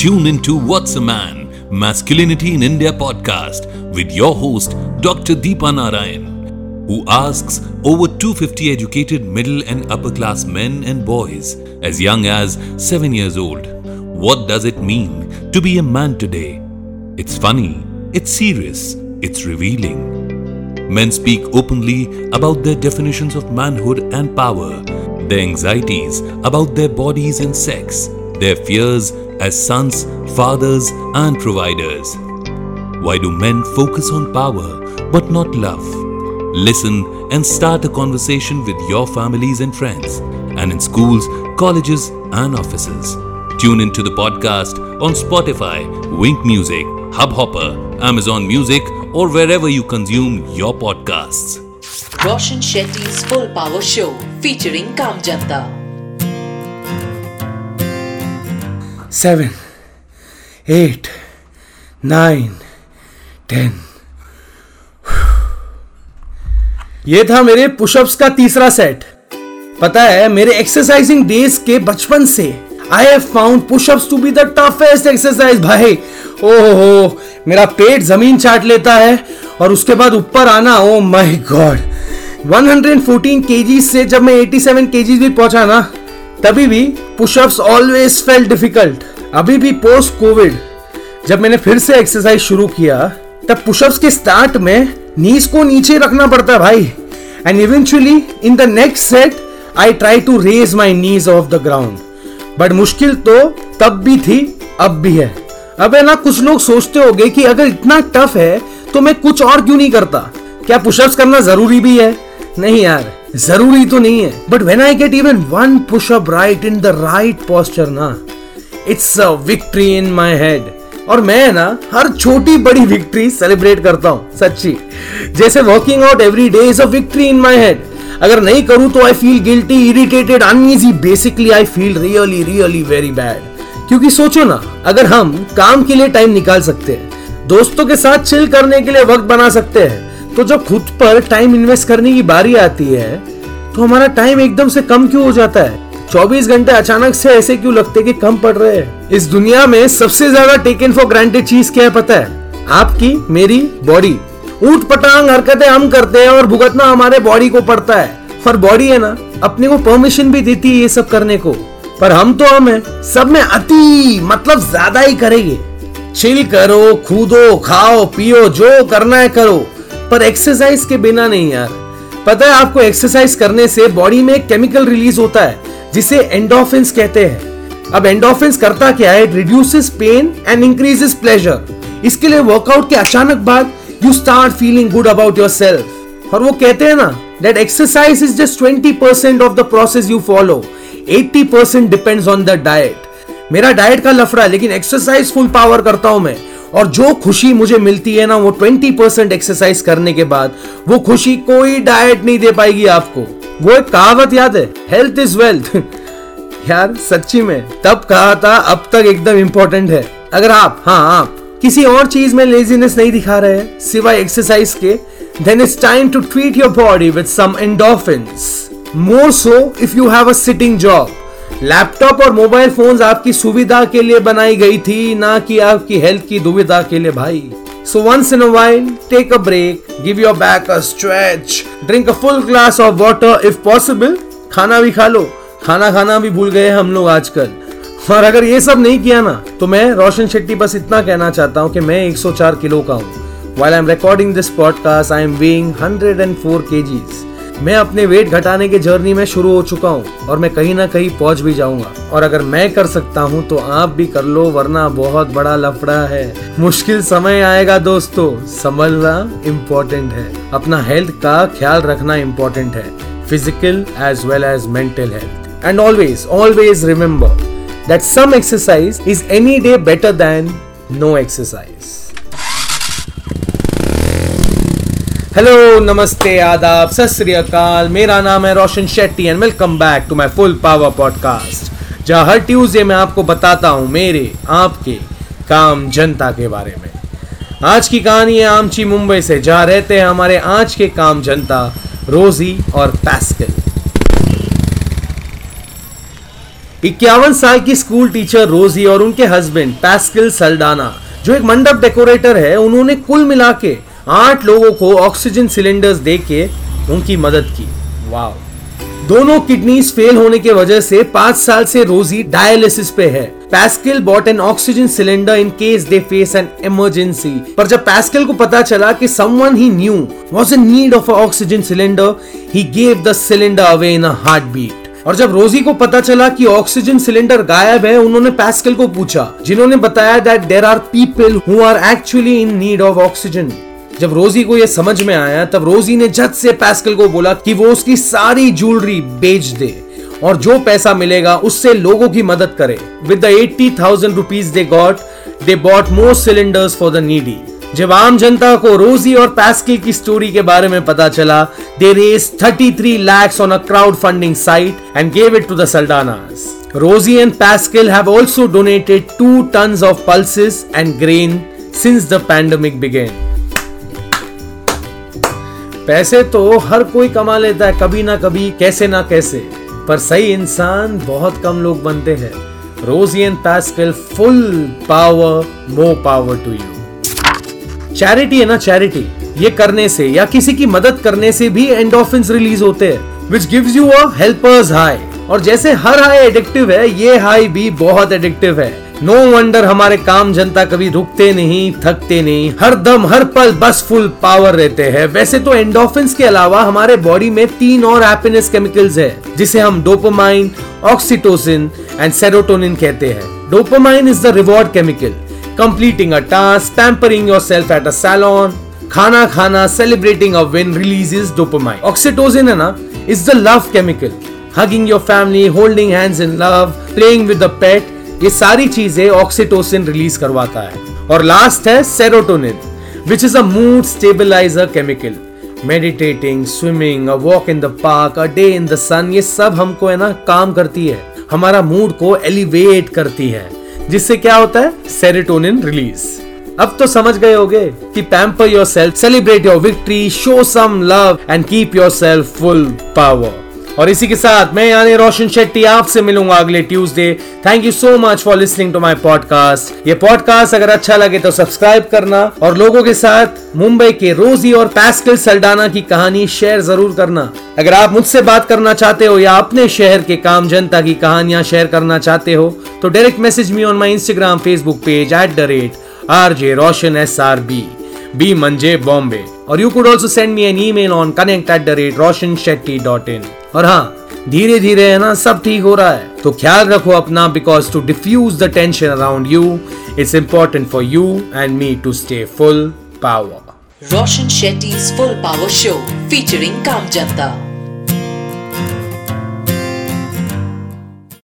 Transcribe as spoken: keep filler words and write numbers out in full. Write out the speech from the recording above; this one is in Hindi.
Tune into What's a Man? Masculinity in India podcast with your host Doctor Deepa Narayan, who asks over two hundred fifty educated middle and upper class men and boys as young as seven years old, what does it mean to be a man today? It's funny, it's serious, it's revealing. Men speak openly about their definitions of manhood and power, their anxieties about their bodies and sex, their fears as sons, fathers and providers. Why do men focus on power but not love? Listen and start a conversation with your families and friends and in schools, colleges and offices. Tune into the podcast on Spotify, Wink Music, Hubhopper, Amazon Music or wherever you consume your podcasts. Roshan Shetty's Full Power Show featuring Kamjanta. Seven, eight, nine, ten. ये था मेरे पुशअप्स का तीसरा सेट. पता है मेरे एक्सरसाइजिंग डेज के बचपन से I have found pushups to be the toughest exercise. भाई ओहो मेरा पेट जमीन चाट लेता है और उसके बाद ऊपर आना, oh my God. one hundred fourteen KG से जब मैं eighty-seven केजी भी पहुंचा ना, तभी भी पुशअप्स ऑलवेज फेल्ट डिफिकल्ट. अभी भी पोस्ट कोविड जब मैंने फिर से एक्सरसाइज शुरू किया, तब पुशअप्स के स्टार्ट में नीज को नीचे रखना पड़ता है भाई. And eventually in the next set I try to raise my knees off the ground. But मुश्किल तो तब भी थी, अब भी है. अब है ना, कुछ लोग सोचते होंगे कि अगर इतना टफ है तो मैं कुछ और क्यों नहीं करता. क्या पुशअप्स करना जरूरी भी है? नहीं यार, जरूरी तो नहीं है. But when I get even one pushup right in the right posture ना, it's a victory in my head. और मैं ना हर छोटी बड़ी विक्ट्री सेलिब्रेट करता हूँ सच्ची. जैसे working out every day is a victory in my head. अगर नहीं करूँ तो I feel guilty, irritated, uneasy. Basically I feel really really very bad. क्योंकि सोचो ना, अगर हम काम के लिए टाइम निकाल सकते हैं, दोस्तों के साथ चिल करने के लिए वक्त बना सकते हैं, तो जब खुद पर टाइम इन्वेस्ट करने की बारी आती है तो हमारा टाइम एकदम से कम क्यों हो जाता है? चौबीस घंटे अचानक से ऐसे क्यों लगते कि कम पड़ रहे हैं? इस दुनिया में सबसे ज्यादा टेकन फॉर ग्रांटेड चीज क्या है पता है? आपकी, मेरी बॉडी. ऊट पटांग हरकतें हम करते हैं और भुगतना हमारे बॉडी को पड़ता है. पर बॉडी है ना, अपने को परमिशन भी देती है ये सब करने को. पर हम तो हम है, सब में अति मतलब ज्यादा ही करेंगे. चिल करो, कूदो, खाओ, पियो, जो करना है करो, पर एक्सरसाइज के बिना नहीं यार. पता है आपको, एक्सरसाइज करने से बॉडी में एक केमिकल रिलीज होता है जिसे एंडोर्फिन्स कहते हैं. अब एंडोर्फिन्स करता क्या है? It reduces pain and increases pleasure. इसके लिए वर्कआउट के अचानक बाद you start feeling good about yourself. और वो कहते हैं ना that exercise is just twenty percent of the process you follow, eighty percent depends on the diet. मेरा डाइट का लफड़ा, लेकिन एक्सरसाइज फुल पावर करता हूं मैं. और जो खुशी मुझे मिलती है ना, वो twenty percent एक्सरसाइज करने के बाद, वो खुशी कोई डाइट नहीं दे पाएगी आपको. वो एक कहावत याद है, हेल्थ इज वेल्थ. यार सच्ची में तब कहा था, अब तक एकदम इंपॉर्टेंट है. अगर आप हाँ आप किसी और चीज में लेजीनेस नहीं दिखा रहे हैं सिवाय एक्सरसाइज के, then it's time to treat your body with some endorphins. More so if you have a sitting job. Laptop और मोबाइल फोन्स आपकी सुविधा के लिए बनाई गई थी, ना कि आपकी हेल्थ की दुविधा के लिए भाई. So once in a while take a break, give your back a stretch, drink a full glass of water if possible. खाना भी खा लो, खाना खाना भी भूल गए हम लोग आजकल. और अगर ये सब नहीं किया ना, तो मैं रोशन शेट्टी बस इतना कहना चाहता हूँ कि मैं one oh four किलो का हूँ. While I am recording this podcast I am weighing one oh four KGs. मैं अपने वेट घटाने के जर्नी में शुरू हो चुका हूँ और मैं कहीं ना कहीं पहुँच भी जाऊंगा. और अगर मैं कर सकता हूँ तो आप भी कर लो, वरना बहुत बड़ा लफड़ा है. मुश्किल समय आएगा दोस्तों, संभलना इम्पोर्टेंट है. अपना हेल्थ का ख्याल रखना इम्पोर्टेंट है, physical as well as mental health. And always always remember that some exercise is any day better than no exercise. Hello, नमस्ते, आदाब, सत श्री अकाल. मेरा नाम है Roshan Shetty and welcome back to my full power podcast, जहां हर ट्यूसडे मैं आपको बताता हूं मेरे आपके काम जनता के बारे में. आज की कहानी है आमची मुंबई से, जहां रहते हैं हमारे आज के काम जनता रोजी और पैस्कल. इक्यावन साल की स्कूल टीचर रोजी और उनके हस्बैंड पैस्कल सल्डाना, जो एक मंडप डेकोरेटर है, उन्होंने कुल मिला के आठ लोगों को ऑक्सीजन सिलेंडर्स देके उनकी मदद की। वाव। दोनों किडनीज फेल होने के वजह से पांच साल से रोजी डायलिसिस पे है। Pascal bought an oxygen cylinder in case they face an emergency. पर जब पैस्कल को पता चला कि someone he knew was in need of oxygen cylinder, he gave the cylinder away in a heartbeat. और जब रोजी को पता चला कि ऑक्सीजन सिलेंडर गायब है, उन्होंने पैस्कल को पूछा, जिन्होंने बताया that there are people who are actually in need of oxygen. जब रोजी को यह समझ में आया, तब रोजी ने झट से पैस्कल को बोला कि वो उसकी सारी ज्वेलरी बेच दे और जो पैसा मिलेगा उससे लोगों की मदद करे। विद द अस्सी हज़ार rupees they got, they bought more cylinders for the needy. जब आम जनता को रोजी और पैस्कल की स्टोरी के बारे में पता चला, they raise thirty three lakh on a crowd funding site and gave it to the Saldanhas. रोजी and Pascal have also donated to tons of pulses and grain since the pandemic began. पैसे तो हर कोई कमा लेता है, कभी ना कभी, कैसे ना कैसे, पर सही इंसान बहुत कम लोग बनते हैं। रोजी and Pascal, full power, more power to you. Charity है ना, चैरिटी ये करने से या किसी की मदद करने से भी एंडोर्फिन्स रिलीज होते हैं, which gives you a helper's high. और जैसे हर हाई एडिक्टिव है, ये हाई भी बहुत एडिक्टिव है। नो वंडर हमारे काम जनता कभी रुकते नहीं, थकते नहीं, हर दम हर पल बस फुल पावर रहते हैं। वैसे तो एंडोर्फिन्स के अलावा हमारे बॉडी में तीन और हैप्पीनेस केमिकल्स है, जिसे हम डोपामाइन, ऑक्सीटोसिन एंड सेरोटोनिन कहते हैं। Dopamine is the reward chemical, completing a task, pampering yourself at a salon, खाना खाना, celebrating a win releases dopamine. Oxytocin है ना, is the love chemical, hugging your family, holding hands in love, playing with a pet, ये सारी चीजें ऑक्सीटोसिन रिलीज करवाता है। और लास्ट है serotonin, which is a mood stabiliser chemical. Meditating, swimming, a walk in the park, a day in the sun, ये सब हमको है ना काम करती है, हमारा मूड को एलिवेट करती है, जिससे क्या होता है, सेरोटोनिन रिलीज। अब तो समझ गए होगे कि pamper yourself, celebrate your victory, show some love and keep yourself full power. और इसी के साथ मैं यानी रोशन शेट्टी आपसे मिलूंगा अगले Tuesday. Thank you so much for listening to my podcast. ये पॉडकास्ट अगर अच्छा लगे तो सब्सक्राइब करना और लोगों के साथ मुंबई के रोजी और पैस्कल सल्डाना की कहानी शेयर जरूर करना। अगर आप मुझसे बात करना चाहते हो या अपने शहर के काम जनता की कहानियां शेयर करना चाहते हो, तो direct message me on my Instagram, Facebook page at the rate RJ Roshan S R B B मंजे बॉम्बे। और you could also send me an email on connect at the rate Roshan Shetty dot in. और हाँ, धीरे धीरे है ना सब ठीक हो रहा है, तो ख्याल रखो अपना, because to diffuse the tension around you, it's important for you and me to stay full power. Roshan Shetty's full power show featuring कामजंता।